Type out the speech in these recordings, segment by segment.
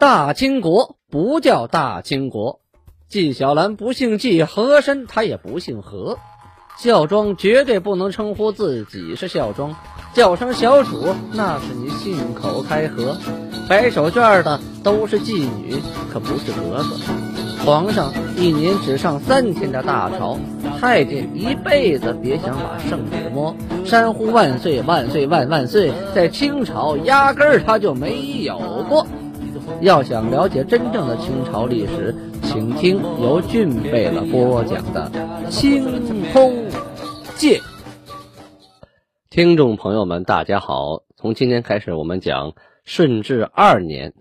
大金国不叫大金国，纪晓岚不姓纪，和珅他也不姓和。孝庄绝对不能称呼自己是孝庄，叫声小主那是你信口开河。白手绢的都是妓女，可不是格格。皇上一年只上3天的大朝，太监一辈子别想把圣旨摸。山呼万岁万岁万万岁，在清朝压根儿他就没有过。要想了解真正的清朝历史，请听由俊贝勒播讲的《清空界》。听众朋友们，大家好，从今天开始，我们讲顺治2年，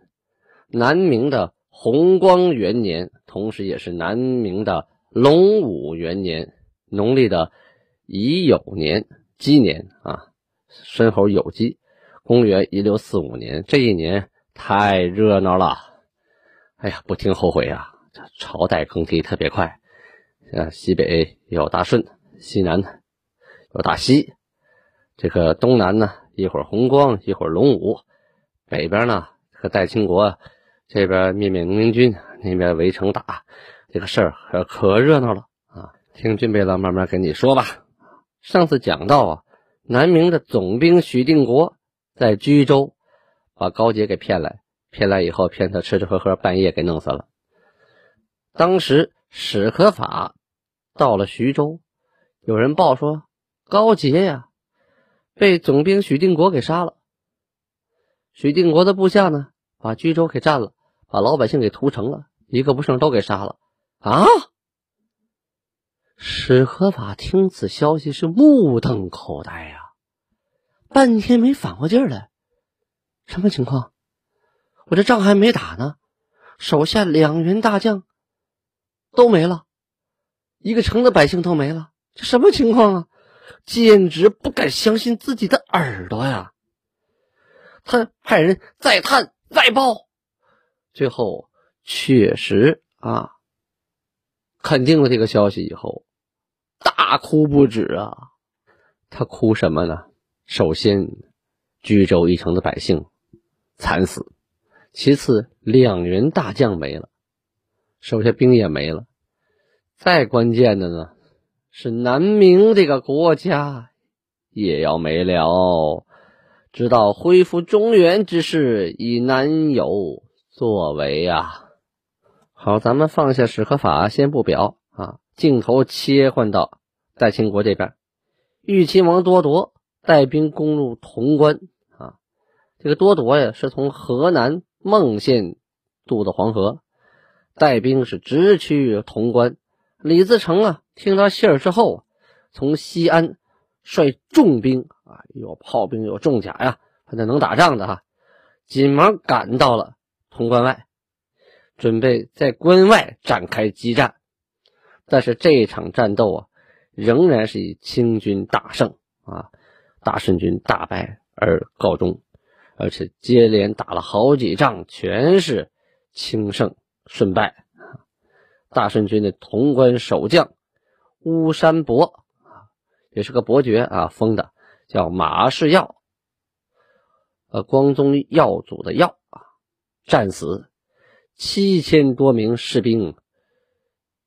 南明的弘光元年，同时也是南明的隆武元年，农历的乙酉年，鸡年啊，申猴酉鸡，公元1645年。这一年太热闹了，哎呀，不听后悔啊！这朝代更替特别快，西北有大顺，西南有大西，这个东南呢，一会儿弘光，一会儿隆武，北边呢，这个大清国，这边灭灭农民军，那边围城打，这个事儿可热闹了啊！听俊贝勒慢慢跟你说吧。上次讲到啊，南明的总兵许定国在居州把高杰给骗来以后，骗他吃吃喝喝，半夜给弄死了。当时史可法到了徐州，有人报说高杰呀被总兵许定国给杀了。许定国的部下呢把居州给占了，把老百姓给屠城了，一个不剩都给杀了啊！史可法听此消息是目瞪口呆呀，半天没反过劲儿来。什么情况？我这仗还没打呢，手下2员大将都没了，一个城的百姓都没了，这什么情况啊？简直不敢相信自己的耳朵呀！他派人再探再报，最后确实啊，肯定了这个消息以后，大哭不止啊！他哭什么呢？首先，居州一城的百姓惨死，其次2员大将没了，手下兵也没了，再关键的呢是南明这个国家也要没了，直到恢复中原之事已难有作为啊。好，咱们放下史可法先不表啊，镜头切换到大清国这边，豫亲王多铎带兵攻入潼关啊，这个多铎呀是从河南孟县渡的黄河，带兵是直趋潼关。李自成啊听到信儿之后，从西安率重兵啊，有炮兵有重甲呀，反正能打仗的啊，紧忙赶到了潼关外，准备在关外展开激战。但是这场战斗啊仍然是以清军大胜啊，大顺军大败而告终，而且接连打了好几仗，全是清胜顺败。大顺军的潼关守将乌山伯，也是个伯爵啊，封的叫马士耀，光宗耀祖的耀啊，战死7000多名士兵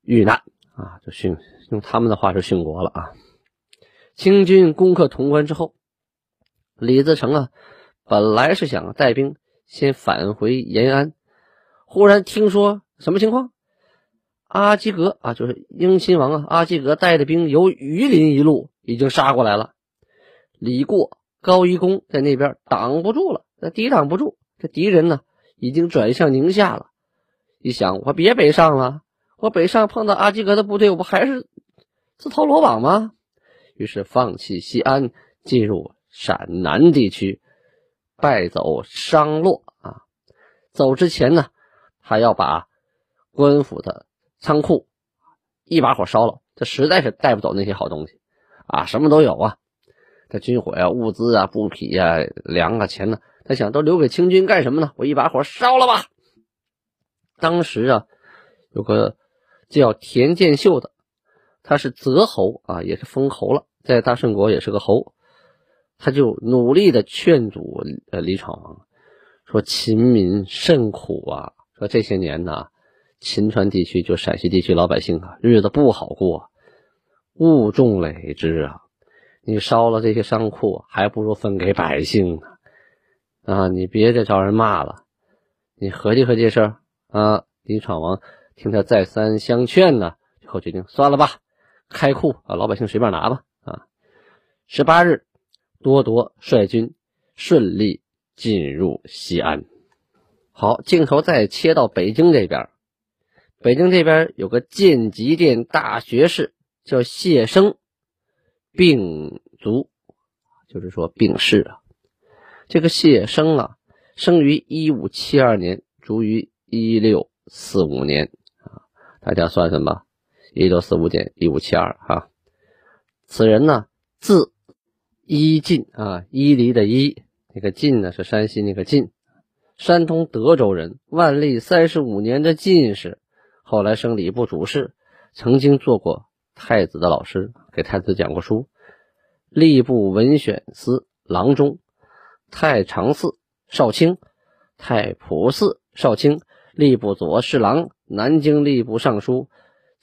遇难啊，就殉，用他们的话是殉国了啊。清军攻克潼关之后，李自成啊本来是想带兵先返回延安，忽然听说什么情况，阿基格啊，就是英亲王啊，阿基格带着兵由榆林一路已经杀过来了，李过、高一恭在那边挡不住了，抵挡不住，这敌人呢已经转向宁夏了。一想我别北上了，我北上碰到阿基格的部队，我不还是自投罗网吗？于是放弃西安，进入陕南地区，败走商洛啊。走之前呢，还要把官府的仓库一把火烧了，这实在是带不走那些好东西啊，什么都有啊，这军火呀、物资啊、布匹啊、粮啊、钱呢，他想都留给清军干什么呢？我一把火烧了吧。当时啊，有个叫田建秀的，他是泽侯啊，也是封侯了，在大顺国也是个侯，他就努力的劝阻李闯王，说秦民甚苦啊，说这些年呢，秦川地区就陕西地区老百姓啊，日子不好过，物重累之啊。你烧了这些商库，还不如分给百姓呢。啊，你别再找人骂了，你合计合计事儿啊。李闯王听他再三相劝呢，最后决定算了吧，开库啊，老百姓随便拿吧啊。18日，多铎率军顺利进入西安。好，镜头再切到北京这边，北京这边有个建极殿大学士叫谢生，病卒，就是说病逝啊。这个谢生啊，生于1572年，卒于1645年啊。大家算算吧，1645减1572啊。此人呢，字伊进啊，伊犁的伊，那个进呢是山西那个进，山东德州人，万历35年的进士，后来升礼部主事，曾经做过太子的老师，给太子讲过书，吏部文选司郎中，太常寺少卿，太仆寺少卿，吏部左侍郎，南京吏部尚书，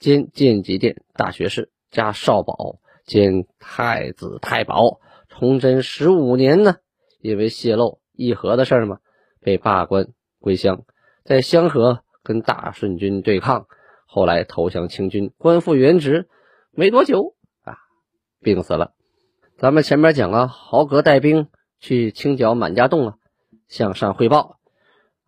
兼建极殿大学士，加少保，兼太子太保。崇祯15年呢，因为泄露议和的事嘛，被罢官归乡，在香河跟大顺军对抗，后来投降清军，官复原职没多久啊，病死了。咱们前面讲了，豪格带兵去清剿满家洞啊，向上汇报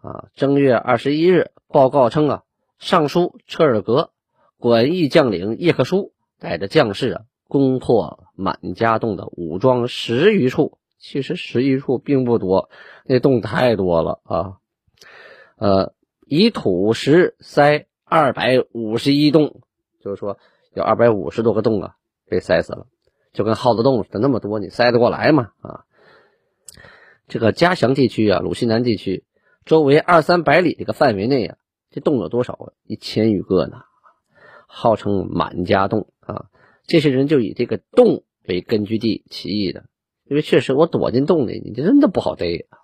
啊。正月21日报告称啊，尚书车尔格、馆驿将领叶克舒带着将士啊，攻破满家洞的武装10余处。其实10余处并不多，那洞太多了啊。以土石塞251洞，就是说有250多个洞啊，被塞死了，就跟耗子洞似的，那么多你塞得过来嘛啊。这个嘉祥地区啊，鲁西南地区周围200-300里这个范围内啊，这洞有多少啊？1000余个呢，号称满家洞啊。这些人就以这个洞为根据地起义的，因为确实我躲进洞里，你真的不好逮啊。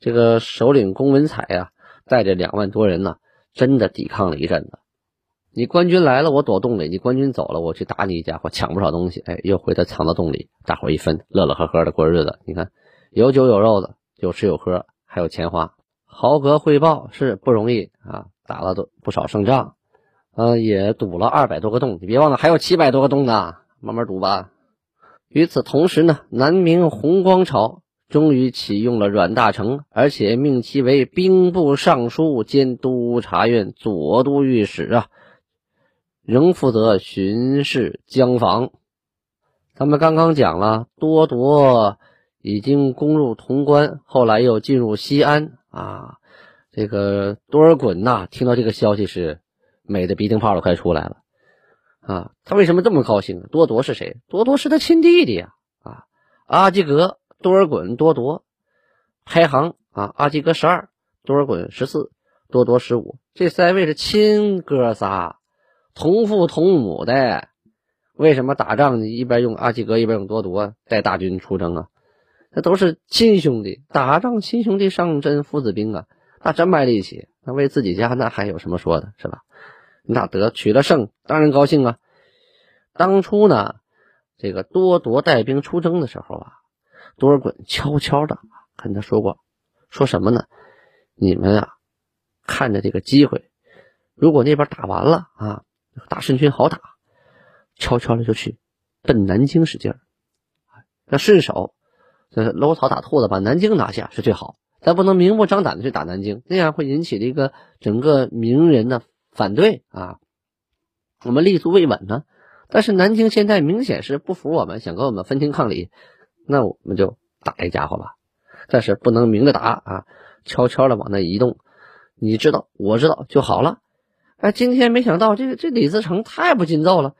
这个首领龚文彩啊，带着2万多人呢，真的抵抗了一阵子。你官军来了，我躲洞里；你官军走了，我去打你一家伙，抢不少东西。哎，又回到藏到洞里，大伙一分，乐乐呵呵的过日子。你看，有酒有肉的，有吃有喝，还有钱花。豪格汇报是不容易啊，打了不少胜仗，也堵了200多个洞。你别忘了，还有700多个洞呢，慢慢堵吧。与此同时呢，南明弘光朝终于启用了阮大铖，而且命其为兵部尚书兼都察院左都御史啊，仍负责巡视江防。咱们刚刚讲了，多铎已经攻入潼关，后来又进入西安啊。这个多尔衮呐，听到这个消息是美的鼻涕泡都快出来了啊。他为什么这么高兴？多铎是谁？多铎是他亲弟弟啊啊，阿济格、多尔衮、多铎排行啊，阿济格12，多尔衮14，多铎15，这三位是亲哥仨，同父同母的。为什么打仗一边用阿济格一边用多铎带大军出征啊？那都是亲兄弟，打仗亲兄弟上阵，父子兵啊，那真卖力气，那为自己家那还有什么说的，是吧？那得取了胜，当然高兴啊。当初呢，这个多铎带兵出征的时候啊，多尔衮悄悄的跟他说过，说什么呢？你们啊，看着这个机会，如果那边打完了啊，大顺军好打，悄悄的就去奔南京使劲儿，那顺手搂草打兔子，把南京拿下是最好，但不能明目张胆的去打南京，那样会引起这个整个明人的反对啊。我们立足未稳呢，但是南京现在明显是不服我们，想跟我们分庭抗礼，那我们就打一家伙吧，但是不能明着打啊，悄悄的往那移动，你知道我知道就好了。哎，今天没想到这李自成太不尽奏了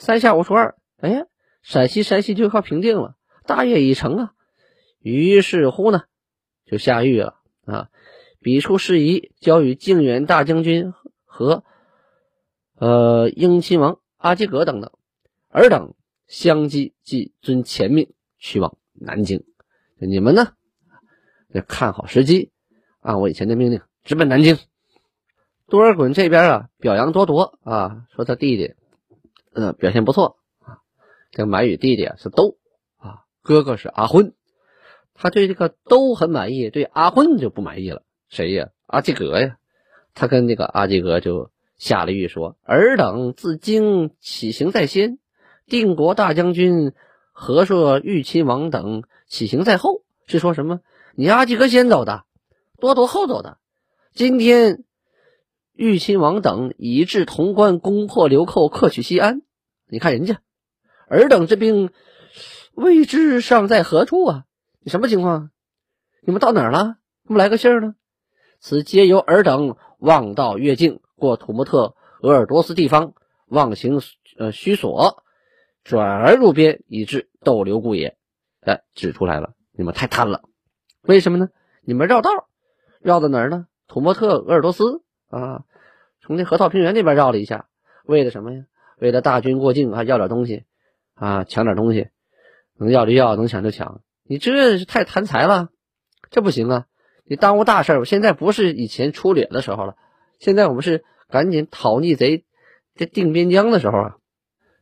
，3下5除2，哎，陕西就快平定了，大业已成啊。于是乎呢，就下狱了啊。笔触事宜交与靖远大将军和英亲王阿济格等等，尔等相继遵前命去往南京。你们呢，看好时机按我以前的命令直奔南京。多尔衮这边啊表扬多铎啊，说他弟弟表现不错啊。这个满语弟弟是都啊，哥哥是阿訇，他对这个都很满意，对阿訇就不满意了。谁呀？阿济格呀。他跟那个阿济格就下了狱说：“尔等自京起行在先，定国大将军和硕豫亲王等起行在后。”是说什么？你阿济格先走的，多铎后走的。今天豫亲王等已至潼关，攻破流寇，克取西安。你看人家，尔等之兵未知尚在何处啊？你什么情况？你们到哪儿了？怎么来个信儿呢？此皆由尔等望道越境，过土木特、鄂尔多斯地方，望行须索，转而入边，以至逗留故也。指出来了，你们太贪了。为什么呢？你们绕道，绕到哪儿呢？土木特、鄂尔多斯啊，从那河套平原那边绕了一下，为了什么呀？为了大军过境啊，要点东西啊，抢点东西，能要就要，能抢就抢。你这是太贪财了，这不行啊！你耽误大事儿。现在不是以前出掠的时候了，现在我们是赶紧讨逆贼，这定边疆的时候啊。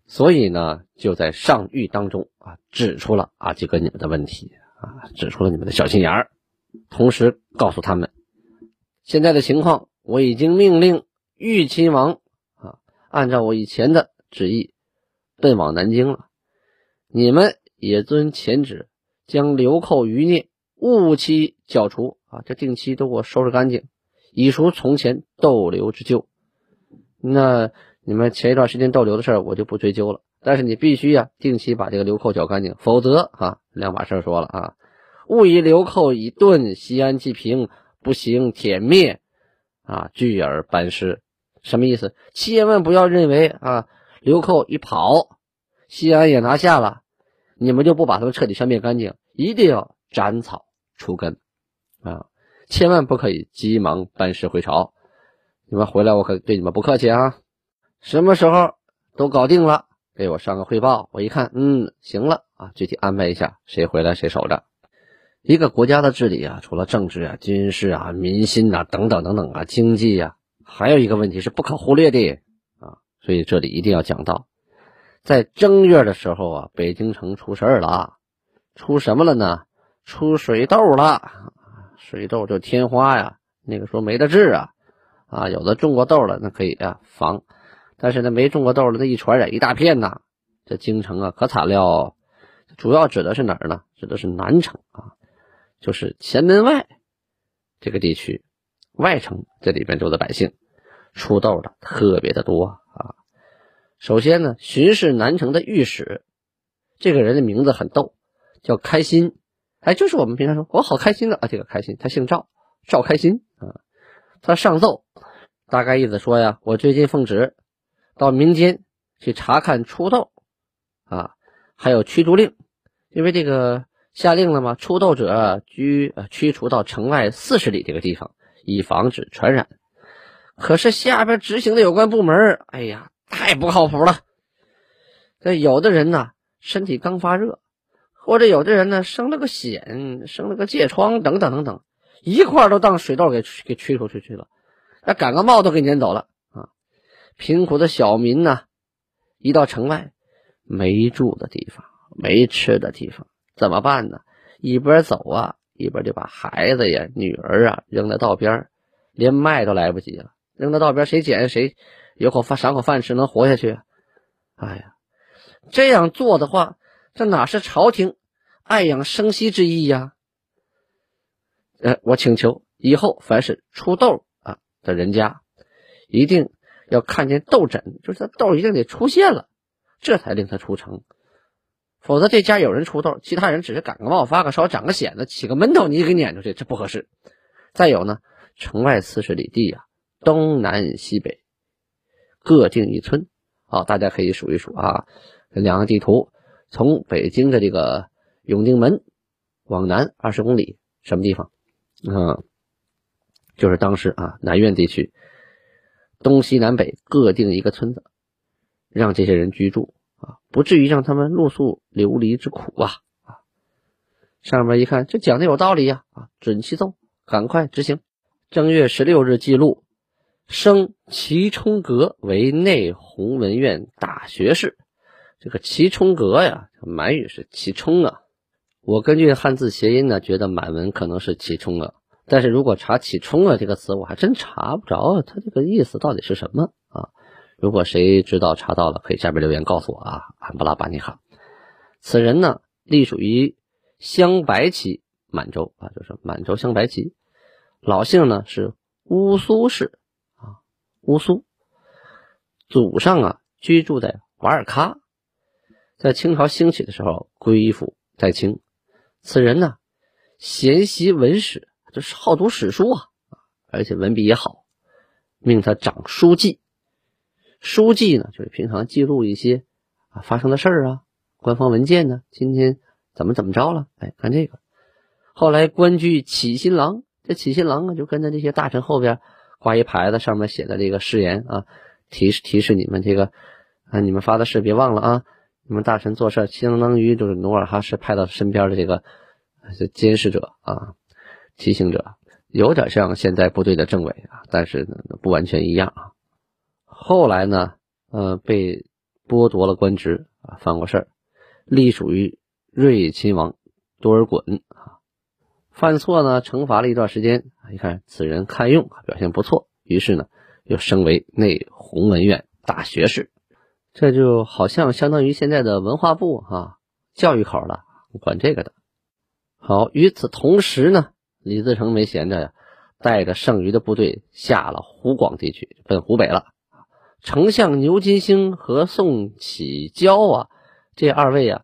所以呢，就在上谕当中啊，指出了阿济格你们的问题啊，指出了你们的小心眼儿，同时告诉他们，现在的情况我已经命令豫亲王啊，按照我以前的旨意，奔往南京了。你们也遵前旨，将流寇余孽务期剿除啊，这定期都给我收拾干净，以除从前逗留之咎。那你们前一段时间逗留的事儿我就不追究了，但是你必须啊定期把这个流寇剿干净，否则啊两把事儿说了啊，勿以流寇以遁，西安既平，不行殄灭啊，聚而班师。什么意思？千万不要认为啊流寇一跑，西安也拿下了，你们就不把他们彻底消灭干净，一定要斩草除根啊，千万不可以急忙班师回朝。你们回来我可对你们不客气啊，什么时候都搞定了给我上个汇报，我一看行了啊，具体安排一下谁回来谁守着。一个国家的治理啊，除了政治啊、军事啊、民心啊等等等等啊，经济啊，还有一个问题是不可忽略的啊，所以这里一定要讲到。在正月的时候啊，北京城出事儿了。出什么了呢？出水痘了。水痘就天花呀，那个说没得治啊，啊，有的种过痘了那可以啊防，但是呢没种过痘了，那一传染一大片呐，这京城啊可惨了。主要指的是哪儿呢？指的是南城啊，就是前门外这个地区，外城这里边住的百姓出痘的特别的多啊。首先呢，巡视南城的御史，这个人的名字很逗，叫开心。哎，就是我们平常说我好开心的啊，这个开心他姓赵，赵开心啊。他上奏，大概意思说呀，我最近奉旨到民间去查看出痘啊，还有驱逐令，因为这个下令了嘛，出痘者驱除到城外40里这个地方，以防止传染。可是下边执行的有关部门，哎呀，太不靠谱了。那有的人呢，身体刚发热，或者有的人呢生了个癣，生了个疥疮等等等等，一块都当水痘给驱出去了，那感个冒都给撵走了啊！贫苦的小民呢，一到城外没住的地方，没吃的地方，怎么办呢？一边走啊，一边就把孩子呀、女儿啊扔到道边，连卖都来不及了，扔到道边谁捡谁有口饭赏口饭吃能活下去？哎呀，这样做的话，这哪是朝廷爱养生息之意呀？我请求以后凡是出痘啊的人家，一定要看见痘疹，就是他痘一定得出现了，这才令他出城。否则这家有人出痘，其他人只是感个冒、发个烧、长个癣子、起个闷头，你给撵出去，这不合适。再有呢，城外40里地啊，东南西北各定一村啊，大家可以数一数啊，两个地图。从北京的这个永定门往南20公里，什么地方？就是当时啊南苑地区，东西南北各定一个村子，让这些人居住啊，不至于让他们露宿流离之苦啊！上面一看，这讲的有道理呀！啊，准其奏，赶快执行。3月16日记录，升齐充格为内弘文院大学士。这个齐充格呀，满语是齐充啊。我根据汉字谐音呢，觉得满文可能是齐充啊。但是如果查“起冲啊”这个词，我还真查不着它这个意思到底是什么啊？如果谁知道查到了，可以下边留言告诉我啊！安布拉巴尼哈，此人呢隶属于镶白旗满洲啊，就是满洲镶白旗。老姓呢是乌苏氏啊，乌苏。祖上啊居住在瓦尔喀，在清朝兴起的时候归附在清。此人呢研习文史。就是好读史书啊，而且文笔也好，命他掌书记。书记呢，就是平常记录一些发生的事儿啊，官方文件呢，今天怎么着了，哎，看这个。后来官居启新郎，这启新郎啊，就跟着这些大臣后边挂一牌子，上面写的这个誓言啊，提示你们这个啊，你们发的誓别忘了啊，你们大臣做事相当于就是努尔哈赤派到身边的这个监视者啊。提醒者有点像现在部队的政委啊，但是呢不完全一样啊。后来呢，被剥夺了官职啊，犯过事儿，隶属于睿亲王多尔衮啊。犯错呢，惩罚了一段时间，一看此人堪用，表现不错，于是呢又升为内弘文院大学士。这就好像相当于现在的文化部啊，教育口了，管这个的。好，与此同时呢。李自成没闲着呀，带着剩余的部队下了湖广地区，奔湖北了。丞相牛金星和宋启交啊，这二位啊，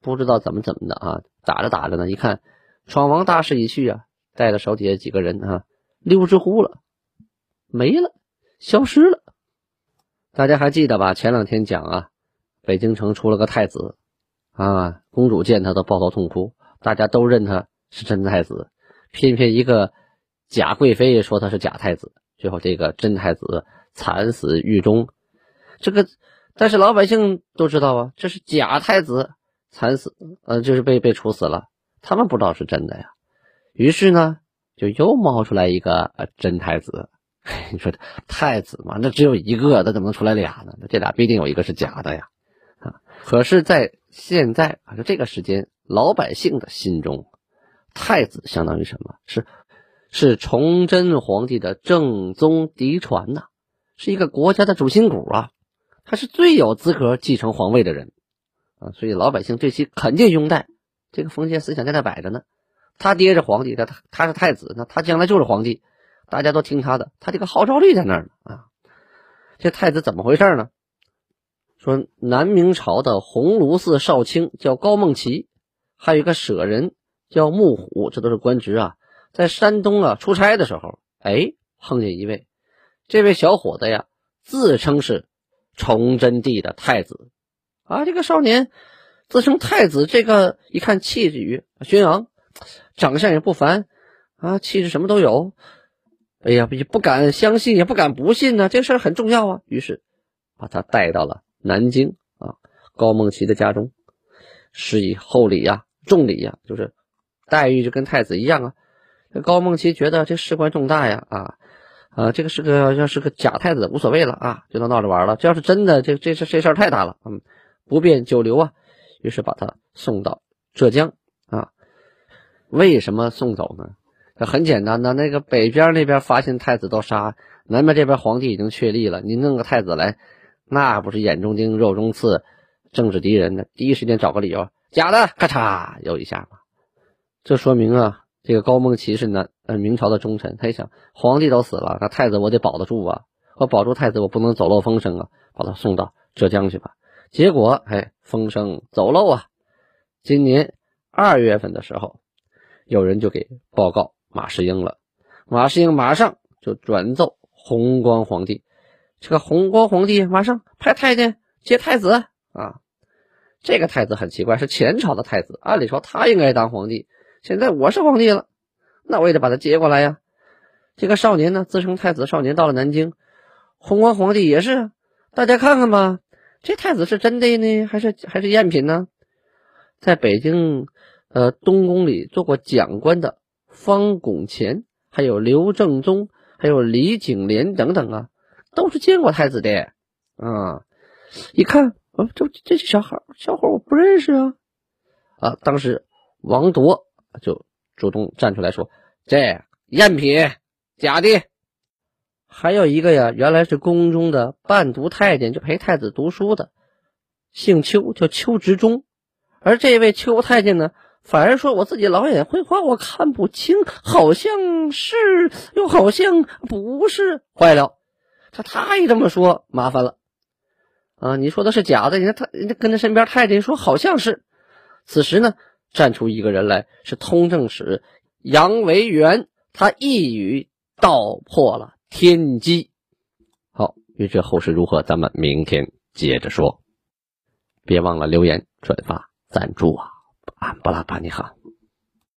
不知道怎么的啊，打着呢，一看闯王大势已去啊，带着手底下几个人啊，溜之乎了，没了，消失了。大家还记得吧？前两天讲啊，北京城出了个太子啊，公主见他都抱头痛哭，大家都认他是真太子。偏一个假贵妃说他是假太子，最后这个真太子惨死狱中。这个但是老百姓都知道啊，这是假太子惨死，就是被处死了。他们不知道是真的呀。于是呢，就又冒出来一个真太子。你说太子嘛，那只有一个，那怎么能出来俩呢？这俩必定有一个是假的呀。啊，可是，在现在啊，就这个时间，老百姓的心中。太子相当于什么？是崇祯皇帝的正宗嫡传呐，是一个国家的主心骨啊，他是最有资格继承皇位的人啊，所以老百姓对其肯定拥戴，这个封建思想在那摆着呢。他爹是皇帝，他是太子，那他将来就是皇帝，大家都听他的，他这个号召力在那儿呢啊。这太子怎么回事呢？说南明朝的鸿胪寺少卿叫高梦琪，还有一个舍人。叫穆虎，这都是官职啊，在山东啊出差的时候，哎，碰见一位，这位小伙子呀，自称是崇祯帝的太子啊。这个少年自称太子，这个一看气宇轩昂，长相也不凡啊，气质什么都有。哎呀，也不敢相信，也不敢不信啊，这事儿很重要啊。于是把他带到了南京啊，高梦琪的家中，施以厚礼啊，重礼啊，就是。待遇就跟太子一样啊。这高梦琪觉得这事关重大呀这个要是个假太子无所谓了啊，就能闹着玩了。这要是真的，这事儿太大了，不便久留啊。于是把他送到浙江啊。为什么送走呢？很简单的，那个北边那边发现太子都杀，南边这边皇帝已经确立了，你弄个太子来，那不是眼中钉肉中刺，政治敌人的第一时间找个理由，假的，咔嚓又一下嘛。这说明啊，这个高梦琪是明朝的忠臣，他一想，皇帝都死了，那太子我得保得住啊，我保住太子，我不能走漏风声啊，把他送到浙江去吧。结果，哎，风声走漏啊。今年2月份的时候，有人就给报告马士英了，马士英马上就转奏弘光皇帝，这个弘光皇帝马上派太监接太子啊。这个太子很奇怪，是前朝的太子，按理说他应该当皇帝。现在我是皇帝了，那我也得把他接过来呀。这个少年呢，自称太子少年到了南京，弘光皇帝也是，大家看看吧，这太子是真的呢，还是赝品呢？在北京，东宫里做过讲官的方拱乾，还有刘正宗，还有李景莲等等啊，都是见过太子的啊。一看啊，这小伙我不认识啊啊！当时王铎就主动站出来说：“这赝品，假的。”还有一个呀，原来是宫中的伴读太监，就陪太子读书的，姓邱，叫邱执中。而这位邱太监呢，反而说我自己老眼昏花，我看不清，好像是又好像不是。坏了，他一这么说，麻烦了啊！你说的是假的，人家跟着身边太监说好像是。此时呢，站出一个人来，是通政使杨维元，他一语道破了天机。好，预知后事如何，咱们明天接着说。别忘了留言、转发、赞助啊！安布拉巴尼哈。